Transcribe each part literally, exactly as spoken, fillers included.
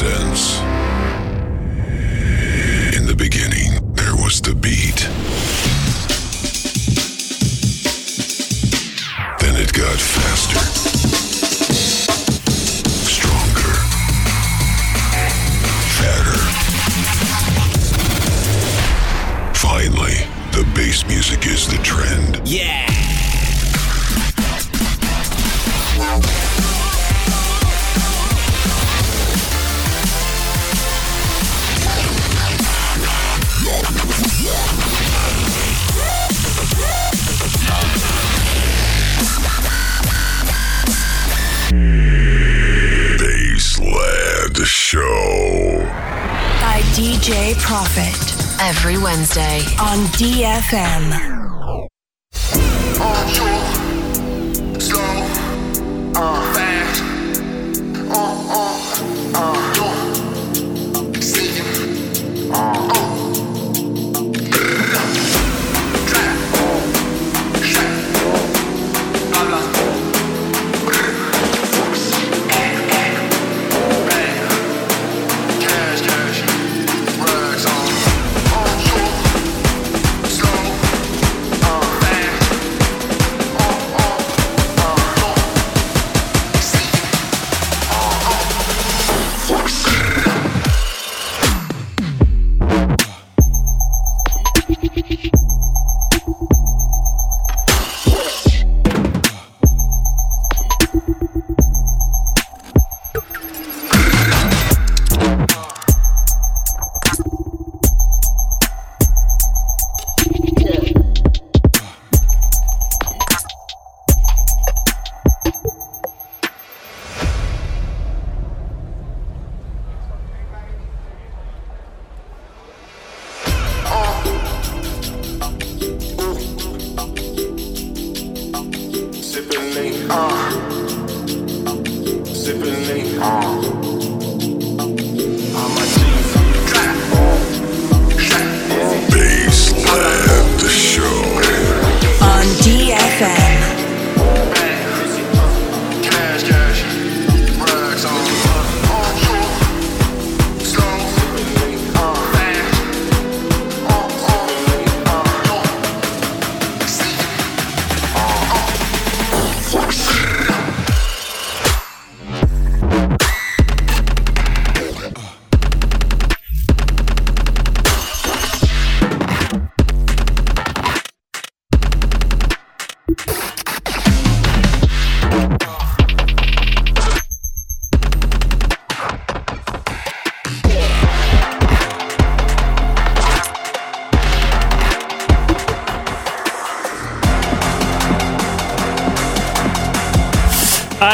sense. In the beginning, there was the beat. Then it got faster, stronger, fatter. Finally, the bass music is the trend. Yeah! Show by ди джей Profit every Wednesday on ди эф эм. On short, slow, uh, fast, on, on, uh, don't, see you, uh, on.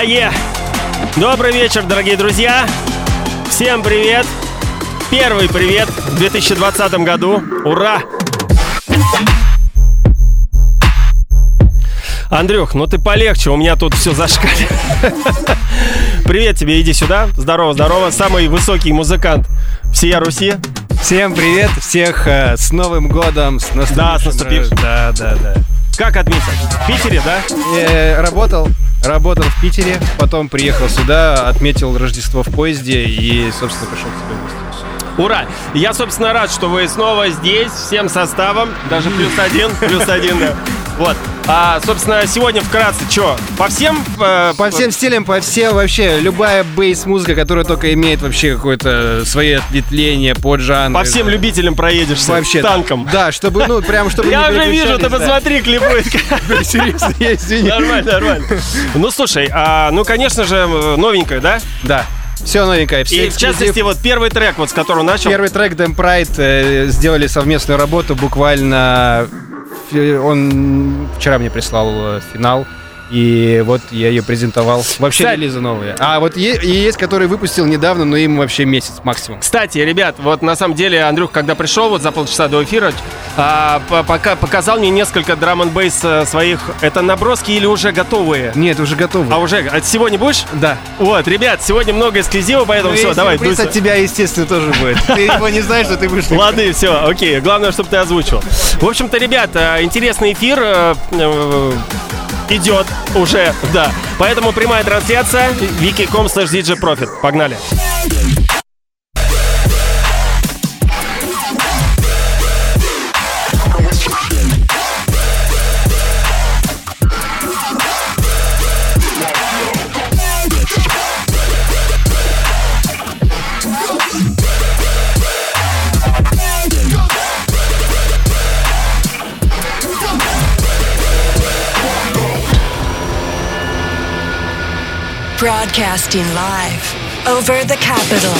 Yeah. Добрый вечер, дорогие друзья! Всем привет! Первый привет в две тысячи двадцатом году! Ура! Андрюх, ну ты полегче, у меня тут все зашкаливает. Привет тебе, иди сюда. Здорово, здорово. Самый высокий музыкант всея Руси. Всем привет, всех э, с Новым годом, с наступившим. Да, с наступившим. Да, да, да. Как отметил? В Питере, да? Э, работал. Работал в Питере, потом приехал сюда, отметил Рождество в поезде и, собственно, пришел к тебе в гости. Ура! Я, собственно, рад, что вы снова здесь, всем составом, даже плюс один, плюс один, да. Вот. А, собственно, сегодня вкратце, что, по всем... Э, по всем стилям, по всем, вообще, любая бейс-музыка, которая только имеет вообще какое-то свое ответвление под жанр. По всем любителям проедешься, вообще, танком. Да, чтобы, ну, прям, чтобы... Я уже вижу, ты посмотри, клипует. Серьезно, я извини. Нормально, нормально. Ну, слушай, ну, конечно же, новенькое, да? Да. Все новенькое. Все и эксклюзив. В частности, вот первый трек, вот с которого начал. Первый трек Dempride э, сделали совместную работу. Буквально он вчера мне прислал финал. И вот я ее презентовал. Вообще кстати, релизы новые. А вот е- есть, который выпустил недавно, но им вообще месяц максимум. Кстати, ребят, вот на самом деле Андрюх, когда пришел вот за полчаса до эфира, а, пока показал мне несколько драм-н-бейс своих. Это наброски или уже готовые? Нет, уже готовые. А уже? А сегодня будешь? Да. Вот, ребят, сегодня много эксклюзива, поэтому ну, все, давай. Сюрприз от тебя, естественно, тоже будет. Ты его не знаешь, что ты вышел. Ладно, все, окей. Главное, чтобы ты озвучил. В общем-то, ребят, интересный эфир идет уже, да. Поэтому прямая трансляция wiki.com slash djprofit. Погнали. Broadcasting live over the capital.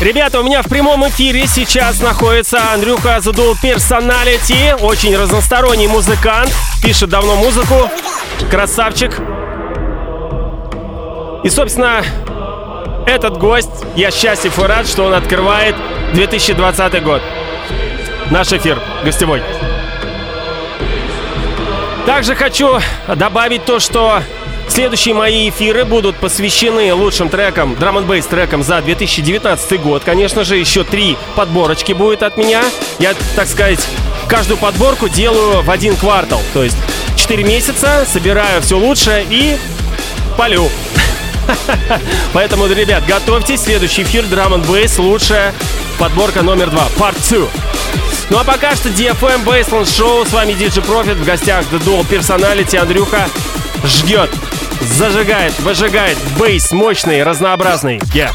Ребята, у меня в прямом эфире сейчас находится Андрюха The Dual Personality. Очень разносторонний музыкант. Пишет давно музыку. Красавчик. И, собственно, этот гость, я счастлив и рад, что он открывает две тысячи двадцатый год. Наш эфир гостевой. Также хочу добавить то, что... Следующие мои эфиры будут посвящены лучшим трекам, драм-н-бейс трекам за две тысячи девятнадцатый год. Конечно же, еще три подборочки будет от меня. Я, так сказать, каждую подборку делаю в один квартал. То есть четыре месяца, собираю все лучшее и палю. Поэтому, ребят, готовьтесь. Следующий эфир драм-н-бейс, лучшая подборка номер два, парт ту. Ну а пока что ди эф эм, Bassland Show. С вами диджей Profit, в гостях The Dual Personality. Андрюха жгет. Зажигает, выжигает, бейс мощный, разнообразный. Yeah.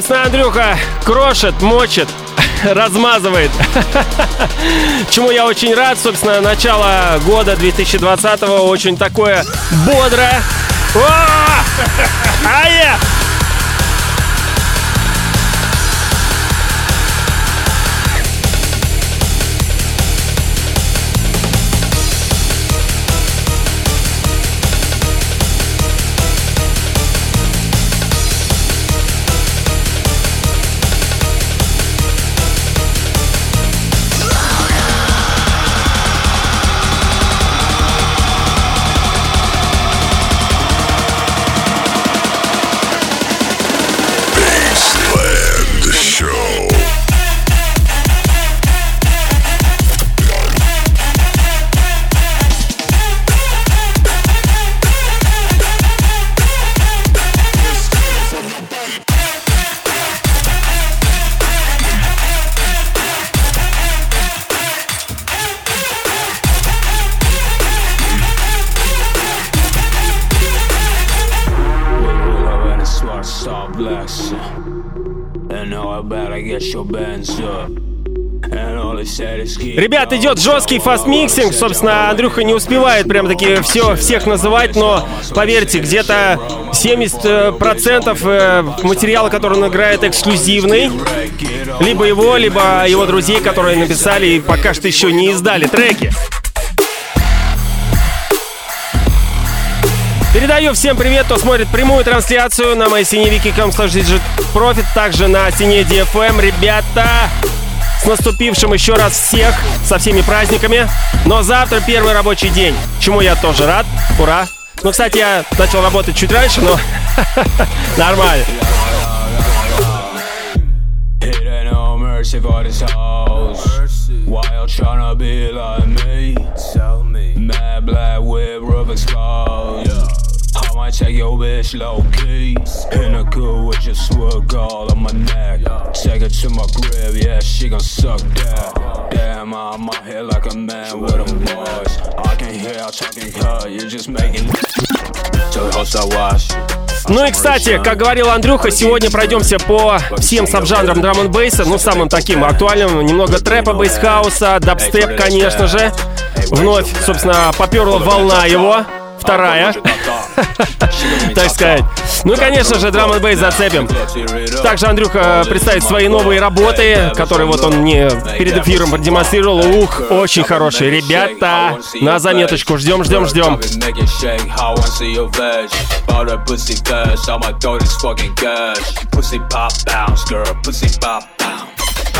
собственно, Андрюха крошит, мочит, размазывает. Чему я очень рад. Собственно, начало года две тысячи двадцатого очень такое бодрое. Ае! Ребят, идет жесткий фаст-миксинг. Собственно, Андрюха не успевает прям-таки все, всех называть, но поверьте, где-то семьдесят процентов материала, который он играет, эксклюзивный. Либо его, либо его друзей, которые написали и пока что еще не издали треки. Передаю всем привет, кто смотрит прямую трансляцию на моей стене вики точка ком слэш диджей профит, также на стене ди эф эм. Ребята, с наступившим еще раз всех, со всеми праздниками. Но завтра первый рабочий день, чему я тоже рад. Ура! Ну, кстати, я начал работать чуть раньше, но нормально. Take your bitch low key in a cool with your swag all on my neck. Take it to my crib, yeah, she gon' suck that. Damn, I'm out here like a man with a voice. I can hear her talking her, you just making. Till house I wash. Ну и, кстати, как говорил Андрюха, сегодня пройдемся по всем сабжанрам драм-н-бейса, ну, самым таким актуальным, немного трэпа, бейсхауса, дабстеп, конечно же. Вновь, собственно, попёрла волна его. Вторая, так сказать. Ну и, конечно же, драм н бейс зацепим. Также Андрюха представит свои новые работы, которые вот он мне перед эфиром продемонстрировал. Ух, очень хорошие. Ребята, на заметочку. Ждем, ждем, ждем.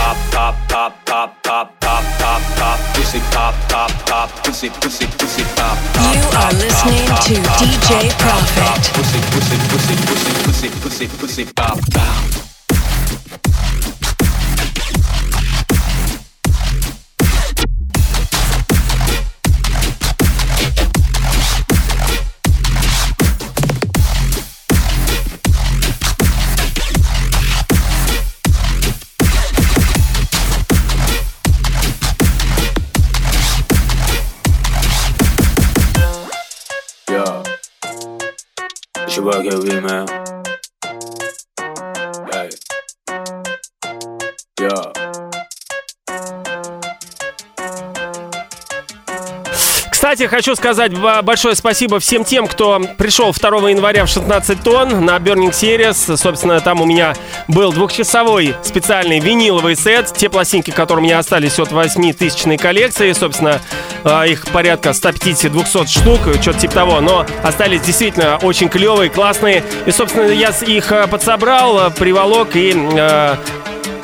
Pop, pop, pop, pop, pop, pop, pop, pop, pussy, pop, pop, pop, pussy, pussy, pussy, pop, pop. You are listening to ди джей Profit. Pussy, pussy, pussy, pussy, pussy, pussy, pussy, pop, pop. Work it with man. Hey. Yeah. Кстати, хочу сказать большое спасибо всем тем, кто пришел второго января в шестнадцать тонн на Burning Series. Собственно, там у меня был двухчасовой специальный виниловый сет. Те пластинки, которые у меня остались от восьмитысячной коллекции, собственно, их порядка сто пятьдесят - двести штук, что-то типа того. Но остались действительно очень клевые, классные. И, собственно, я их подсобрал, приволок и э,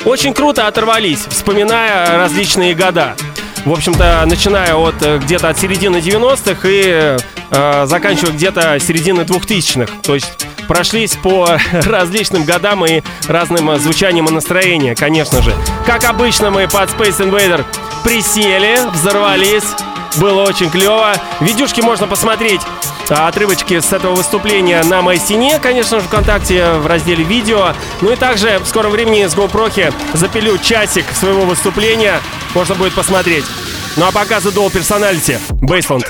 очень круто оторвались, вспоминая различные года. В общем-то, начиная от где-то от середины девяностых и э, заканчивая где-то середины двухтысячных. То есть прошлись по различным годам и разным звучаниям и настроениям, конечно же. Как обычно, мы под Space Invader присели, взорвались. Было очень клево. Видюшки можно посмотреть, отрывочки с этого выступления на моей стене, конечно же, ВКонтакте, в разделе видео. Ну и также в скором времени с GoPro запилю часик своего выступления. Можно будет посмотреть. Ну а пока The Dual Personality, Bassland.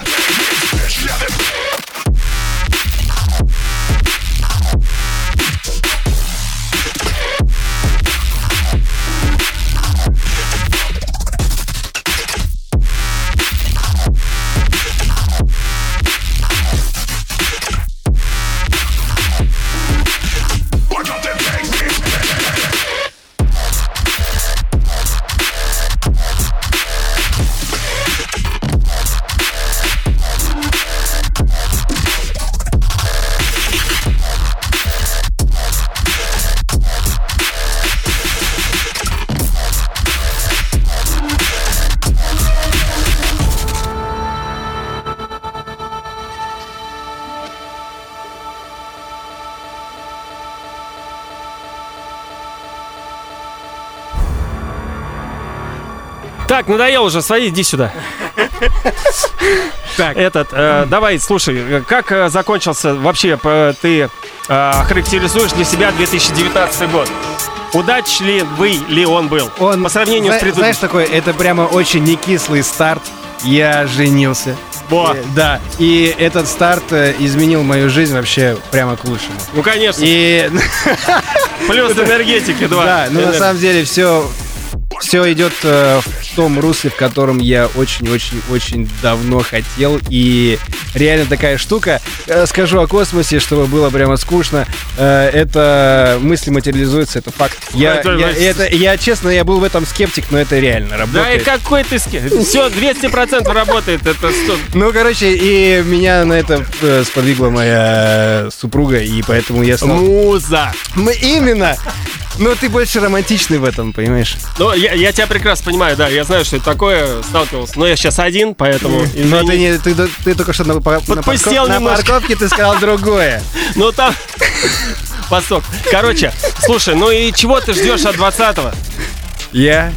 Так, надоел уже, свои, иди сюда. Так. Этот, э, давай, слушай, как э, закончился вообще, э, ты э, характеризуешь для себя две тысячи девятнадцатый год? Удачливый ли он был? Он, по сравнению зна- с предыдущим. Знаешь, такой, это прямо очень некислый старт. Я женился. Бо. И, да. И этот старт изменил мою жизнь вообще прямо к лучшему. Ну, конечно. И... Плюс энергетики, два. Да, ну, на самом деле все... Все идет э, в том русле, в котором я очень-очень-очень давно хотел. И реально такая штука, э, скажу о космосе, чтобы было прямо скучно, э, это мысли материализуются, это факт. Я, это, я, это, я, честно, я был в этом скептик, но это реально работает. Да и какой ты скептик? Все, двести процентов работает. Это сто... Ну, короче, и меня на это э, сподвигла моя супруга, и поэтому я стал... Муза! Мы именно... Но ты больше романтичный в этом, понимаешь? Ну, я, я тебя прекрасно понимаю, да. Я знаю, что это такое, сталкивался. Но я сейчас один, поэтому... Но ты, не, ты, ты только что на, на, парков, на парковке ты сказал другое. Ну, там... Восток. Короче, слушай, ну и чего ты ждешь от двадцатого? Я...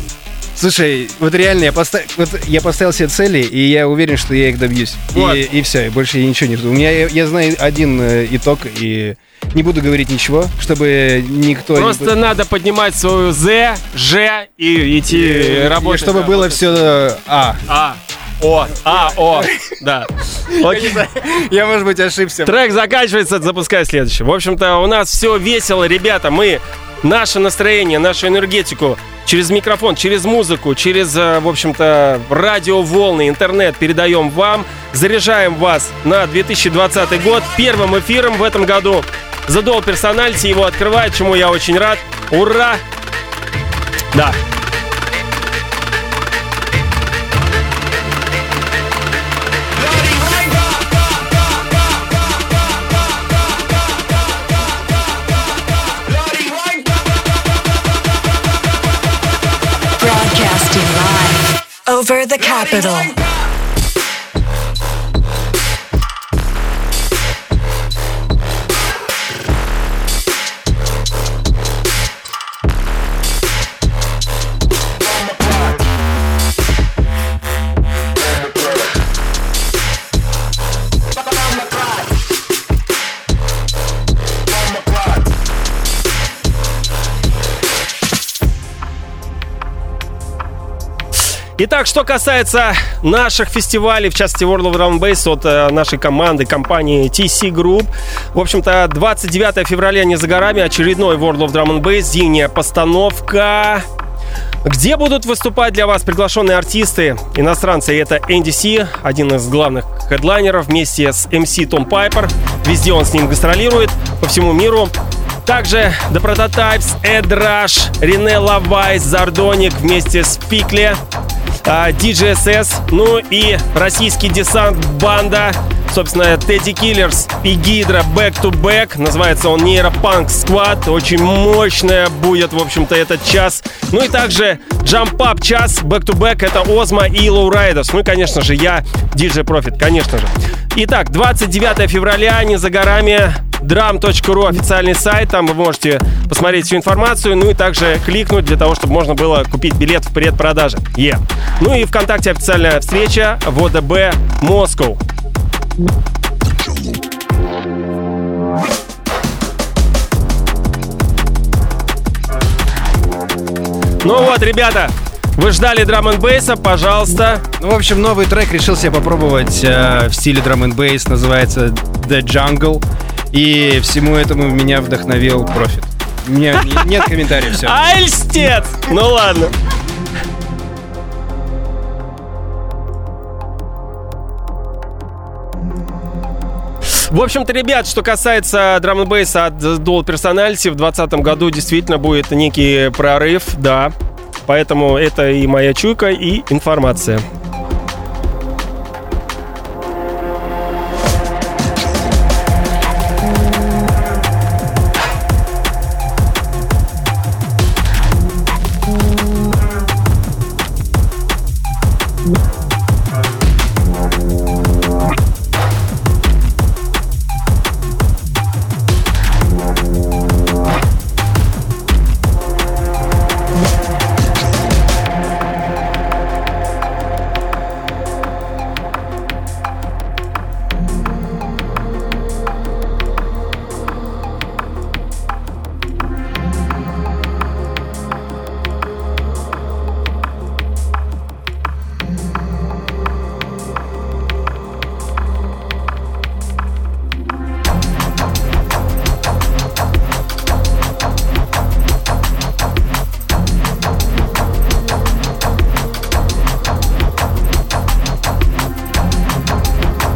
Слушай, вот реально, я, постав... вот я поставил себе цели, и я уверен, что я их добьюсь. Вот. И, и все, и больше я ничего не жду. У меня, я, я знаю один итог, и... Не буду говорить ничего, чтобы никто... Просто не... надо поднимать свою З, Ж и идти и, работать. И чтобы работать. Было все А. А. О. А. О. Да. Окей. Я, может быть, ошибся. Трек заканчивается, запускай следующий. В общем-то, у нас все весело, ребята. Мы наше настроение, нашу энергетику через микрофон, через музыку, через, в общем-то, радиоволны, интернет передаем вам. Заряжаем вас на две тысячи двадцатый год. Первым эфиром в этом году The Dual Personality его открывает, чему я очень рад. Ура! Да. Broadcasting live over the capital. Итак, что касается наших фестивалей, в частности World of Drum'n'Bass от э, нашей команды, компании ти си Group. В общем-то, двадцать девятого февраля не за горами, очередной World of Drum'n'Bass, зимняя постановка, где будут выступать для вас приглашенные артисты, иностранцы. Это эн ди си, один из главных хедлайнеров, вместе с эм си Том Пайпер. Везде он с ним гастролирует, по всему миру. Также The Prototypes, Ed Rush, Рене ЛаВайс, Зардоник вместе с Пикле, ди джей эс эс, ну и российский десант, банда, собственно, Teddy Killers и Гидра Back to Back, называется он Neyropunk Squad, очень мощная будет, в общем-то, этот час. Ну и также Jump Up час, Back to Back, это Ozma и Low Riders, ну и, конечно же, я, ди джей Profit, конечно же. Итак, двадцать девятого февраля, не за горами, драм точка ру официальный сайт, там вы можете посмотреть всю информацию, ну и также кликнуть для того, чтобы можно было купить билет в предпродаже. Е. Yeah. Ну и ВКонтакте официальная встреча в о дэ бэ Москва. Ну вот, ребята, вы ждали драм-н-бейса, пожалуйста. Ну, в общем, новый трек решил себе попробовать э, в стиле драм-н-бейс, называется The Jungle. И всему этому меня вдохновил Профит. У меня нет комментариев, все. Ай, льстец! Ну ладно. В общем-то, ребят, что касается драм-н-бейса от The Dual Personality, в двадцатом году действительно будет некий прорыв, да. Поэтому это и моя чуйка, и информация.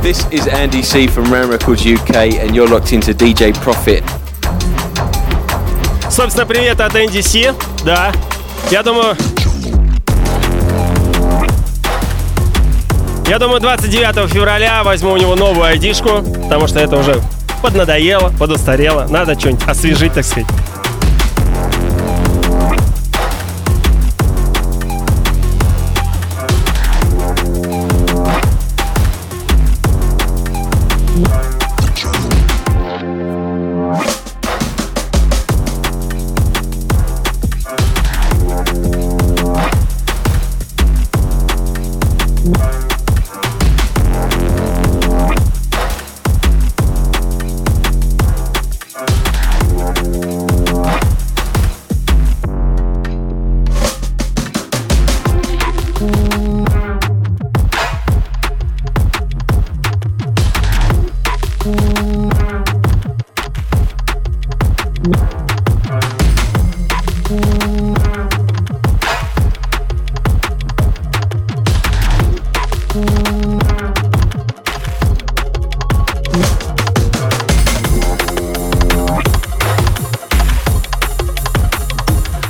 This is N D C from Ram Records ю кей, and you're locked into ди джей Profit. Собственно, привет от эн ди си. Да, я думаю... Я думаю, двадцать девятого февраля возьму у него новую айдишку, потому что это уже поднадоело, подустарело. Надо что-нибудь освежить, так сказать.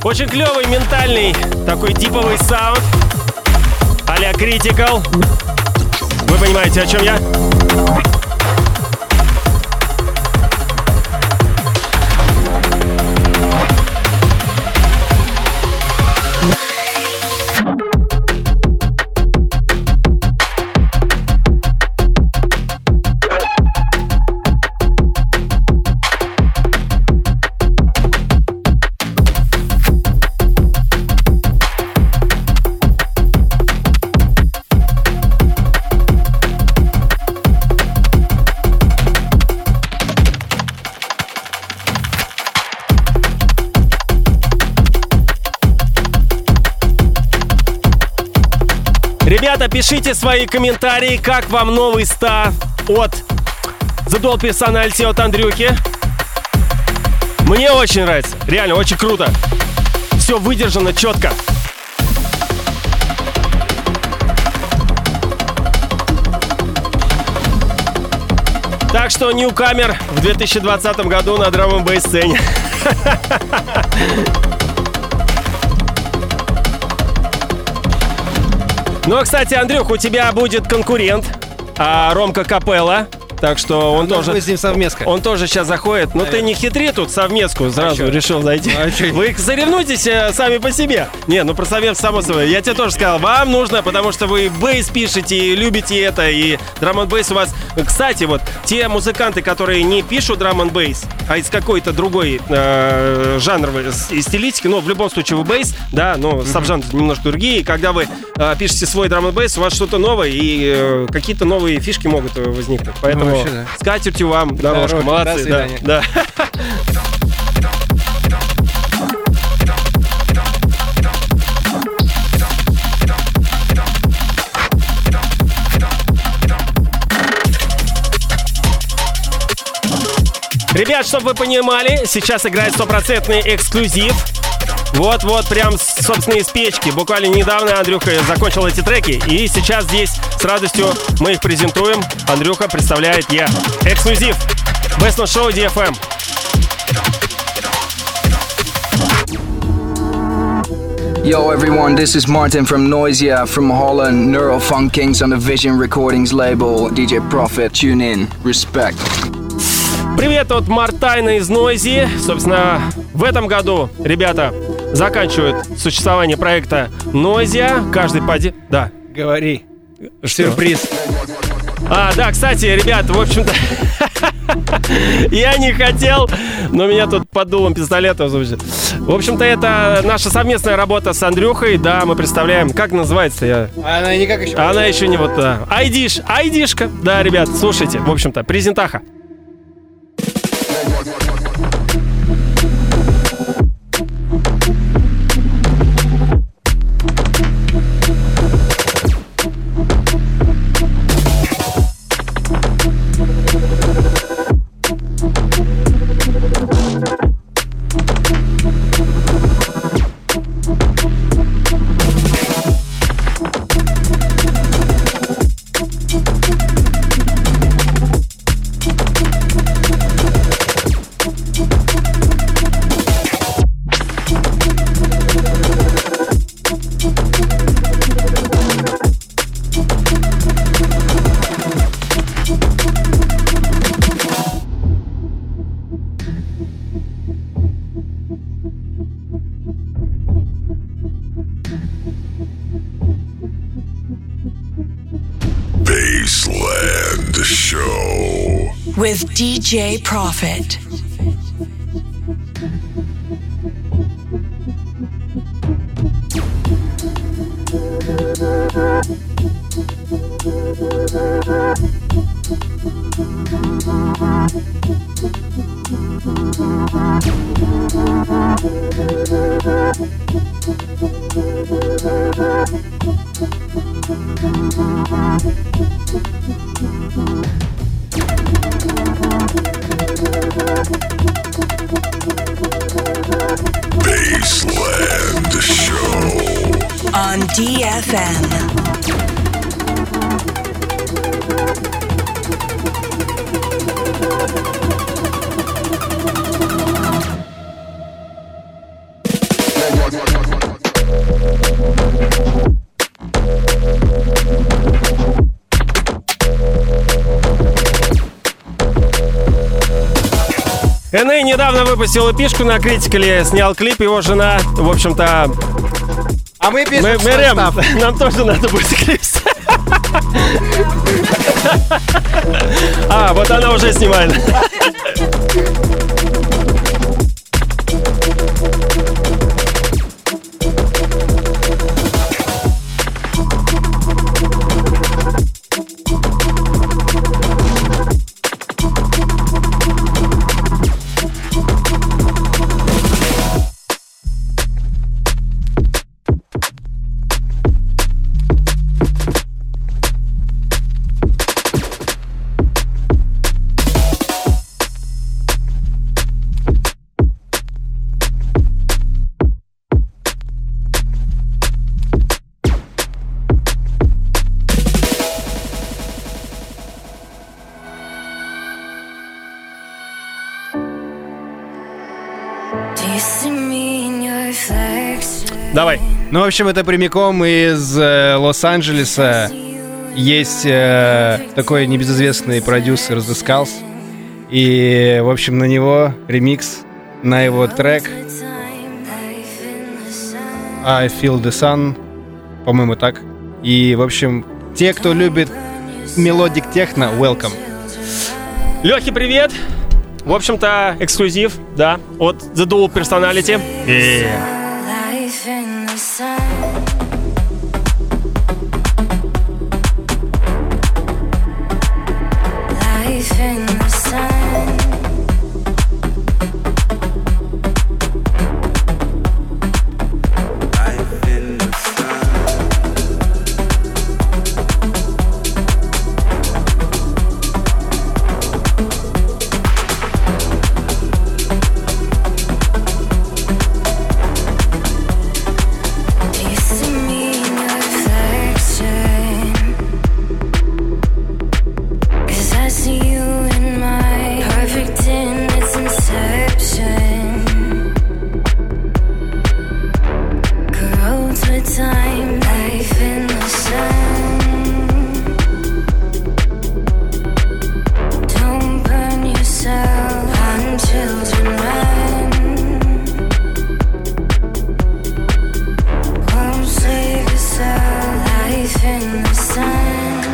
Очень клевый, ментальный, такой диповый саунд, а-ля Critical. Вы понимаете, о чем я? Ребята, пишите свои комментарии, как вам новый став от The Dual Personality от Андрюки. Мне очень нравится, реально очень круто. Все выдержано четко. Так что ньюкамер в две тысячи двадцатом году на драм-н-бэйс сцене. Ну, кстати, Андрюх, у тебя будет конкурент, а, Ромка Капелла, так что он а тоже... Вы с ним совместка. Он тоже сейчас заходит. Но ты не хитри тут совместку, сразу а решил зайти. А вы соревнуйтесь сами по себе. Не, ну про совет само собой. Я тебе тоже сказал, вам нужно, потому что вы бейс пишете и любите это, и драм-н-бейс у вас... Кстати, вот те музыканты, которые не пишут драм-н-бейс, а из какой-то другой э, жанровой стилистики, но в любом случае вы бейс, да, но mm-hmm. саб-жанры немножко другие, и когда вы э, пишете свой драм-н-бейс, у вас что-то новое, и э, какие-то новые фишки могут возникнуть. Поэтому ну, вообще, да. с катертью вам дорожка. Дорожка. Молодцы. Да, да. Ребят, чтобы вы понимали, сейчас играет стопроцентный эксклюзив. Вот-вот, прям, собственно, из печки. Буквально недавно Андрюха закончил эти треки, и сейчас здесь с радостью мы их презентуем. Андрюха представляет я. Эксклюзив. Bassland Show ди эф эм. Yo everyone, this is Martin from Noisia from Holland, Neyropunk Kings on the Vision Recordings label. ди джей Profit, tune in. Respect. Привет от Мартайна из Noisia. Собственно, в этом году ребята заканчивают существование проекта Noisia. Каждый поди... Да. Говори. Что? Сюрприз. А, да, кстати, ребят, в общем-то... Я не хотел, но меня тут под дулом пистолета звучит. В общем-то, это наша совместная работа с Андрюхой. Да, мы представляем, как называется я. Она никак еще... Она еще не вот... Да. Айдиш, айдишка. Да, ребят, слушайте, в общем-то, презентаха. Bassland Show with ди джей Profit. Bassland Show on ди эф эм. Рене недавно выпустил эпишку на Критикале, снял клип, его жена, в общем-то... А мы пишем мы, мы рем, нам тоже надо будет клип. А, вот она уже снимает. Давай. Ну, в общем, это прямиком из э, Лос-Анджелеса. Есть э, такой небезызвестный продюсер The Skulls. И, в общем, на него ремикс, на его трек I Feel the Sun, по-моему, так. И, в общем, те, кто любит мелодик техно, welcome. Лёхе, привет! В общем-то, эксклюзив, да, от The Dual Personality. Yeah.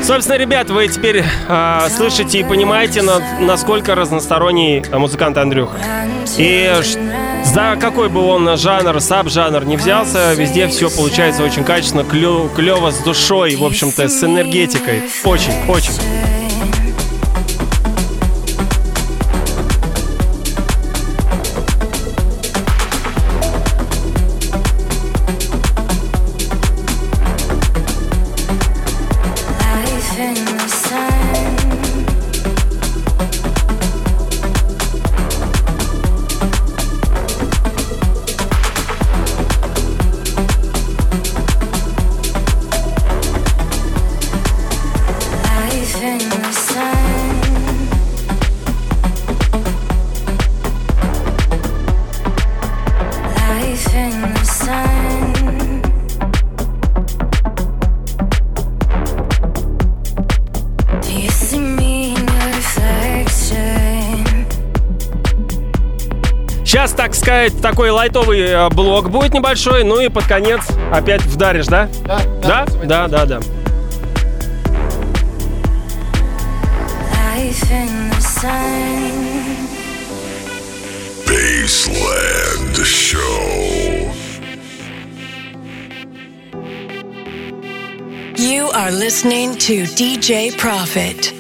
Собственно, ребят, вы теперь э, слышите и понимаете, на, насколько разносторонний музыкант Андрюха. И за какой бы он жанр, саб-жанр не взялся, везде все получается очень качественно, клё, клёво, с душой, в общем-то, с энергетикой. Очень, очень. Сейчас, так сказать, такой лайтовый блок будет небольшой, ну и под конец опять вдаришь, да? Да, да, да, да, да. да. life in the sun. Bassland Show. You are listening to ди джей Profit.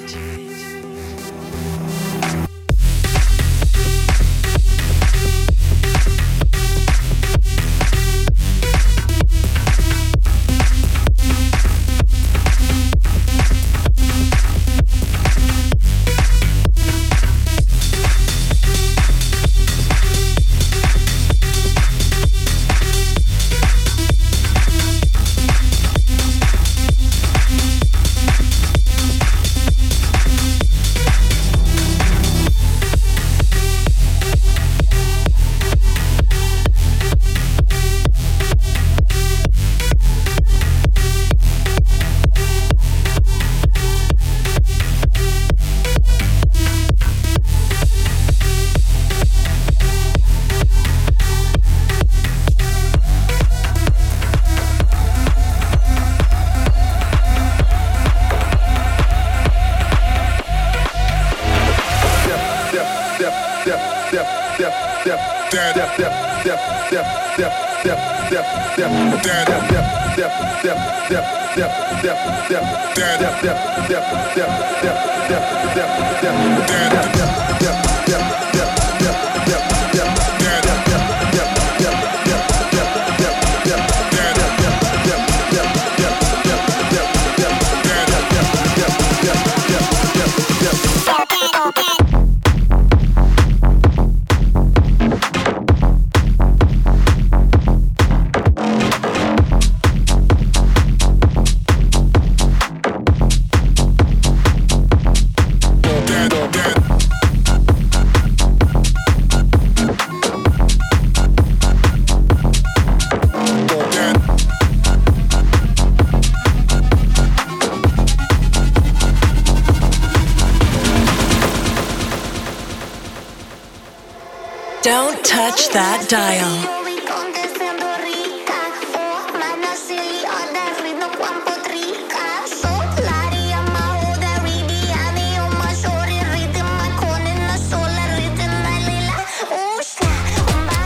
Don't touch that dial.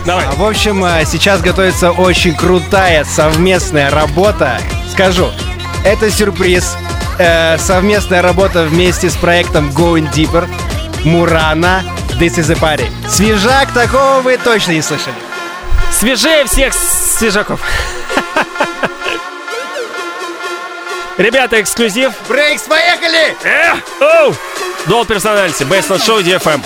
Давай. В общем, сейчас готовится очень крутая совместная работа. Скажу, это сюрприз. Э, совместная работа вместе с проектом Going Deeper, Murana, This is a Party. Свежак, такого вы точно не слышали. Свежее всех свежаков. Ребята, эксклюзив. Брейкс, поехали! Dual Personality, Bassland Show, ди эф эм.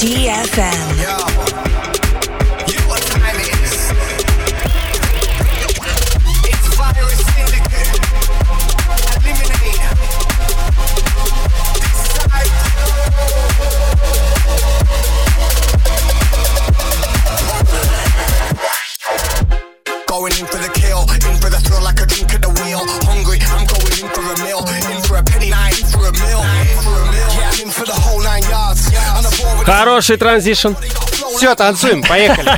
ди эф эм. Хороший транзишн. Все, танцуем, поехали.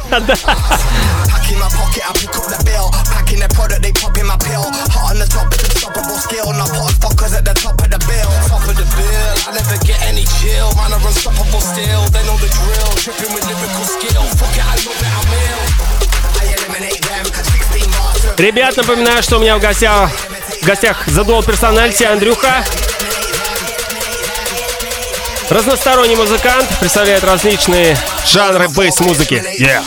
Ребят, напоминаю, что у меня в гостях, в гостях The Dual Personality Андрюха. Разносторонний музыкант, представляет различные жанры бейс-музыки. Yeah.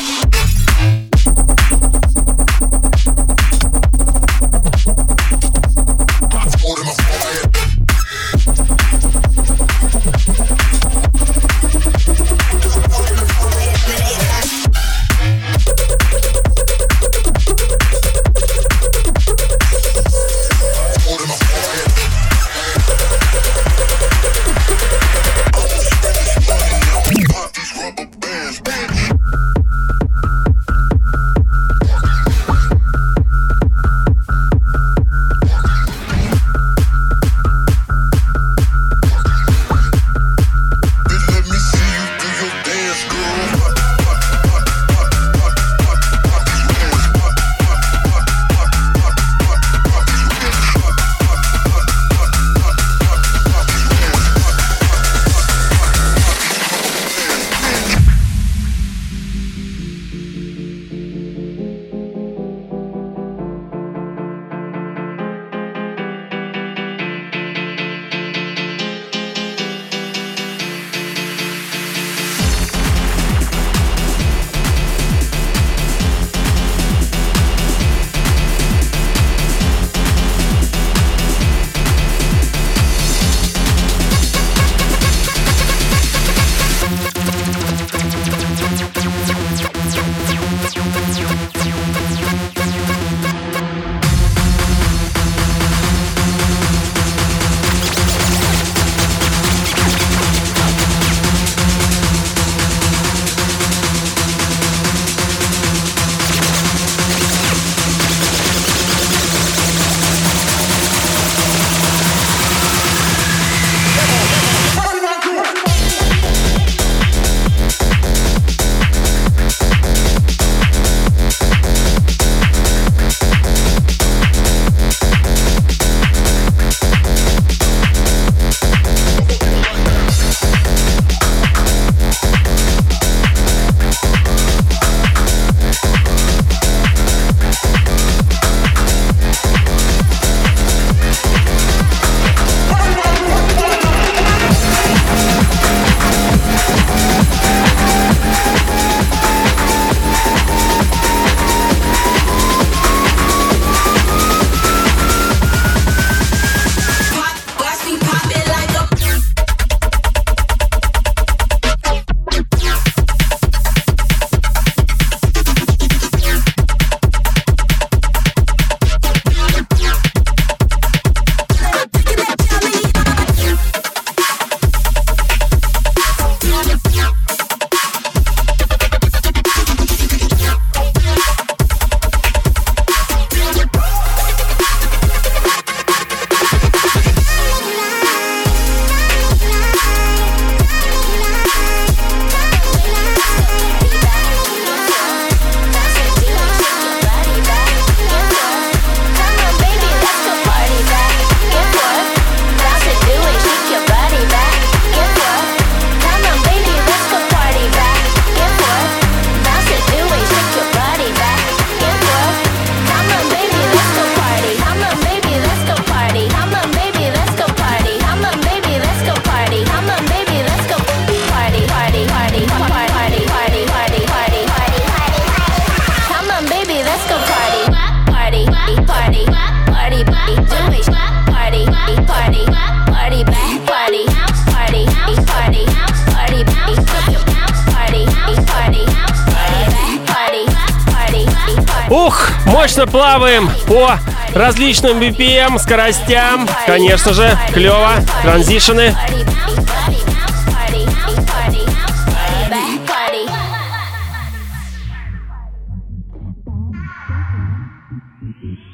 Мощно плаваем по различным би пи эм, скоростям. Конечно же, клево. Транзишены.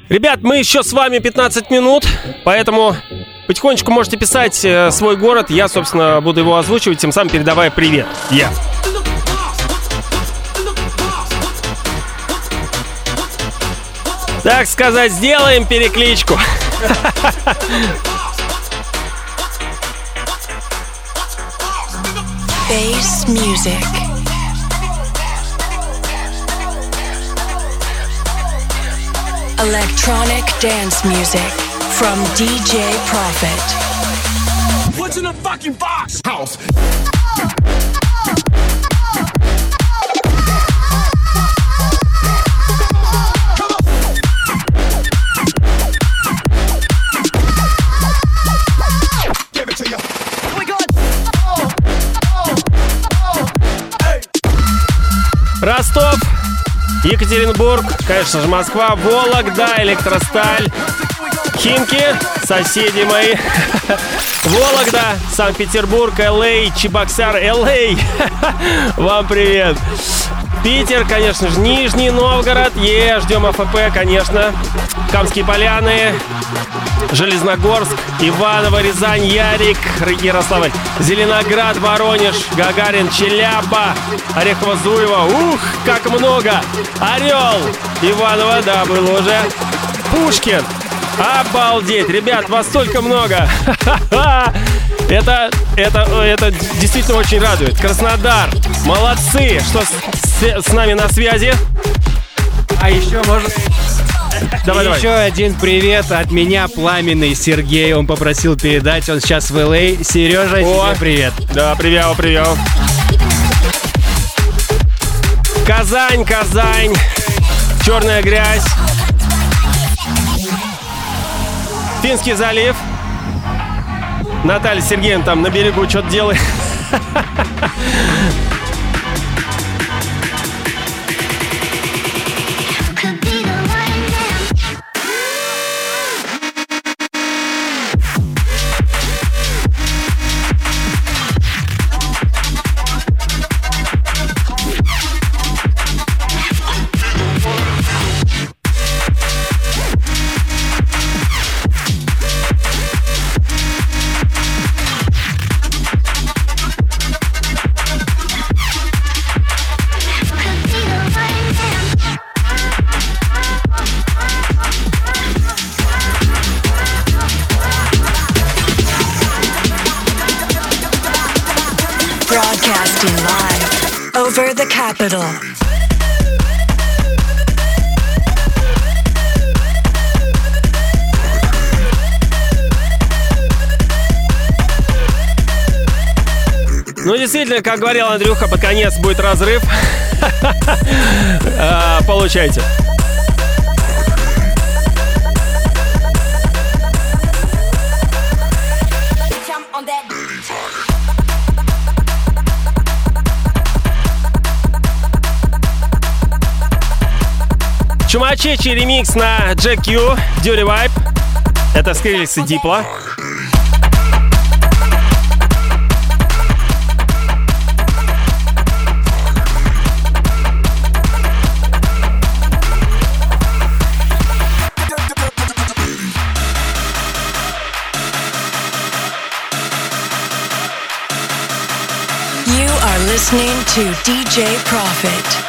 Ребят, мы еще с вами пятнадцать минут, поэтому потихонечку можете писать свой город. Я, собственно, буду его озвучивать, тем самым передавая привет. Я. Так сказать, сделаем перекличку. Bass music. Electronic dance music from ди джей Profit. What's in the fucking box? House. Ростов. Екатеринбург, конечно же, Москва, Вологда, Электросталь, Химки, соседи мои, Вологда, Санкт-Петербург, эл эй, Чебоксары, эл эй, вам привет. Питер, конечно же, Нижний Новгород, е, ждем АФП, конечно, Камские Поляны, Железногорск, Иваново, Рязань, Ярик, Ярославль, Зеленоград, Воронеж, Гагарин, Челяба, Орехово-Зуево, ух, как много, Орел, Иваново, да, было уже, Пушкин, обалдеть, ребят, вас столько много, это, это, это действительно очень радует, Краснодар, молодцы, что с, с, с нами на связи, а еще может... Давай, давай. Еще один привет от меня, пламенный Сергей. Он попросил передать, он сейчас в эл эй. Сережа, О, тебе привет. Да, привет, привет. Казань, Казань, черная грязь, Финский залив. Наталья Сергеевна там на берегу что-то делает. Capital. Ну, действительно, как говорил Андрюха, под конец будет разрыв. Получайте. Чумачечий ремикс на Jack Ü, Dirty Vibe. Это Skulls и Diplo. You are listening to ди джей Profit.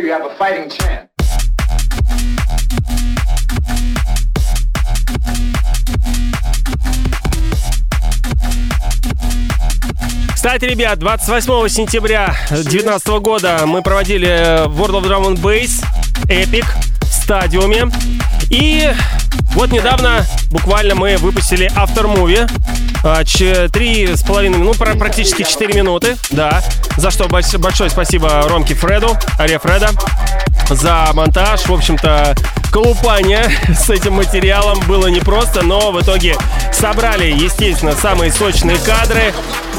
here, you have a fighting chance. Кстати, ребят, двадцать восьмого сентября две тысячи девятнадцатого года мы проводили World of Drum'n'Bass Epic в стадиуме. И вот недавно буквально мы выпустили Aftermovie. Три с половиной минуты, практически четыре минуты, да. За что большое спасибо Ромке Фреду, Аре Фреда, за монтаж. В общем-то, колупание с этим материалом было непросто, но в итоге собрали, естественно, самые сочные кадры,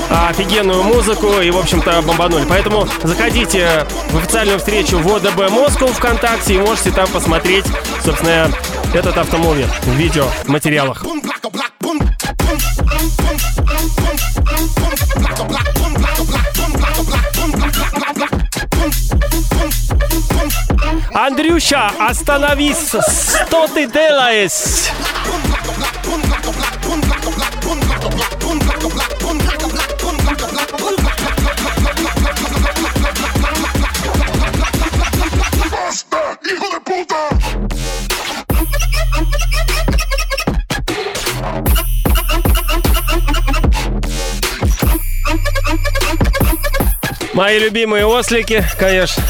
офигенную музыку и, в общем-то, бомбанули. Поэтому заходите в официальную встречу в ОДБ Москву ВКонтакте и можете там посмотреть, собственно, этот автомобиль в видео материалах. Андрюша, остановись! Что ты делаешь? Мои любимые ослики, конечно.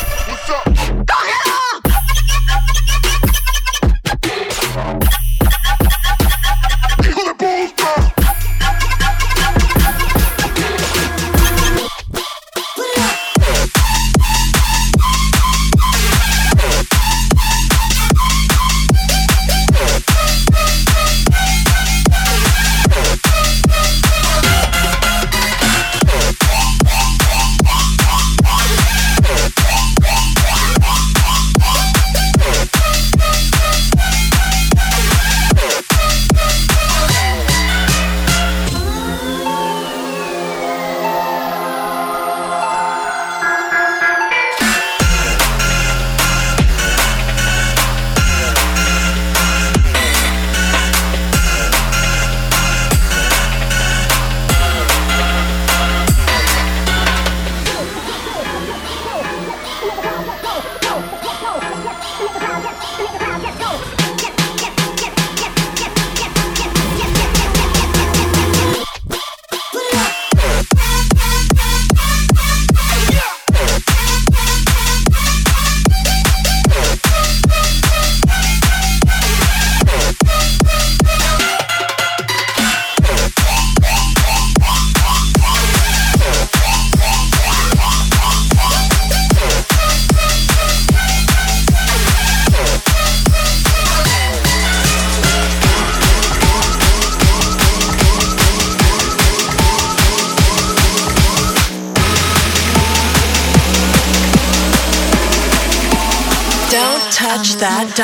I'm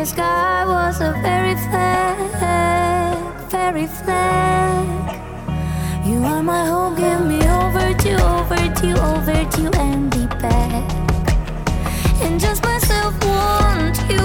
gray sky was a fairy flag, fairy flag. You are my home, give me over to, over to, over to, and be back. And just myself want you.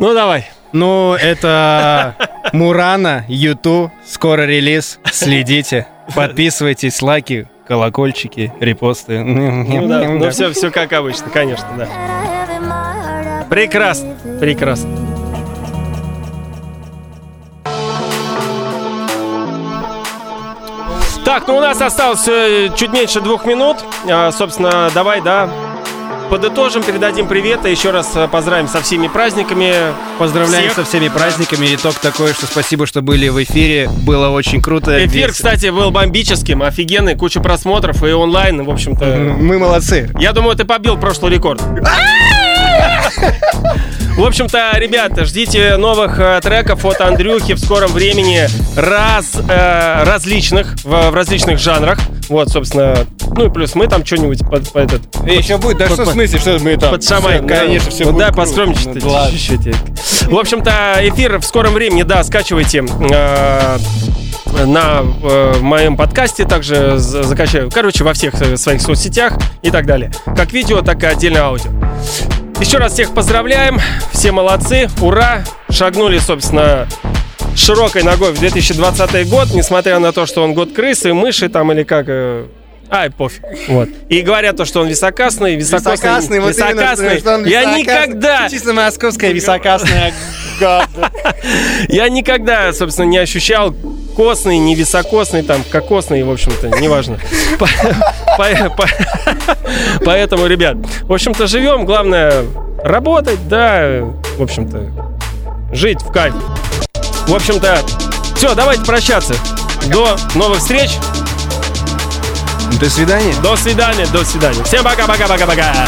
Ну, давай. Ну, это Murana, ю ту, скоро релиз, следите, подписывайтесь, лайки, колокольчики, репосты. Ну, да, ну все, все как обычно, конечно, да. Прекрасно, прекрасно. Так, ну у нас осталось чуть меньше двух минут, а, собственно, давай, да. Подытожим, передадим привет и еще раз поздравим со всеми праздниками. Поздравляем всех со всеми праздниками. Итог такой, что спасибо, что были в эфире. Было очень круто. Эфир, кстати, был бомбическим, офигенный, куча просмотров и онлайн, в общем-то. Мы молодцы. Я думаю, ты побил прошлый рекорд. В общем-то, ребята, ждите новых э, треков от Андрюхи в скором времени, раз, э, различных, в, в различных жанрах. Вот, собственно, ну и плюс мы там что-нибудь под, под этот... И под, еще будет, да под, что в смысле, что мы там... Под шамай, конечно, все ну, будет. Да, поскромничать. В общем-то, эфир в скором времени, да, скачивайте... Э, на э, моем подкасте, также закачаю, короче, во всех своих соцсетях и так далее. Как видео, так и отдельно аудио. Еще раз всех поздравляем, все молодцы, ура! Шагнули, собственно, широкой ногой в две тысячи двадцатый год, несмотря на то, что он год крысы, мыши там или как... Э... Ай, пофиг. Вот. И говорят то, что он високосный, високосный, високосный. Вот високосный. Именно, что он високосный. Я никогда... Чисто московская високосная. Я никогда, собственно, не ощущал костный, не високосный, там, кокосный, в общем-то, неважно. Поэтому, ребят, в общем-то, живем, главное работать, да, в общем-то, жить в кайф. В общем-то, все, давайте прощаться. До новых встреч. До свидания. До свидания, до свидания. Всем пока-пока-пока-пока.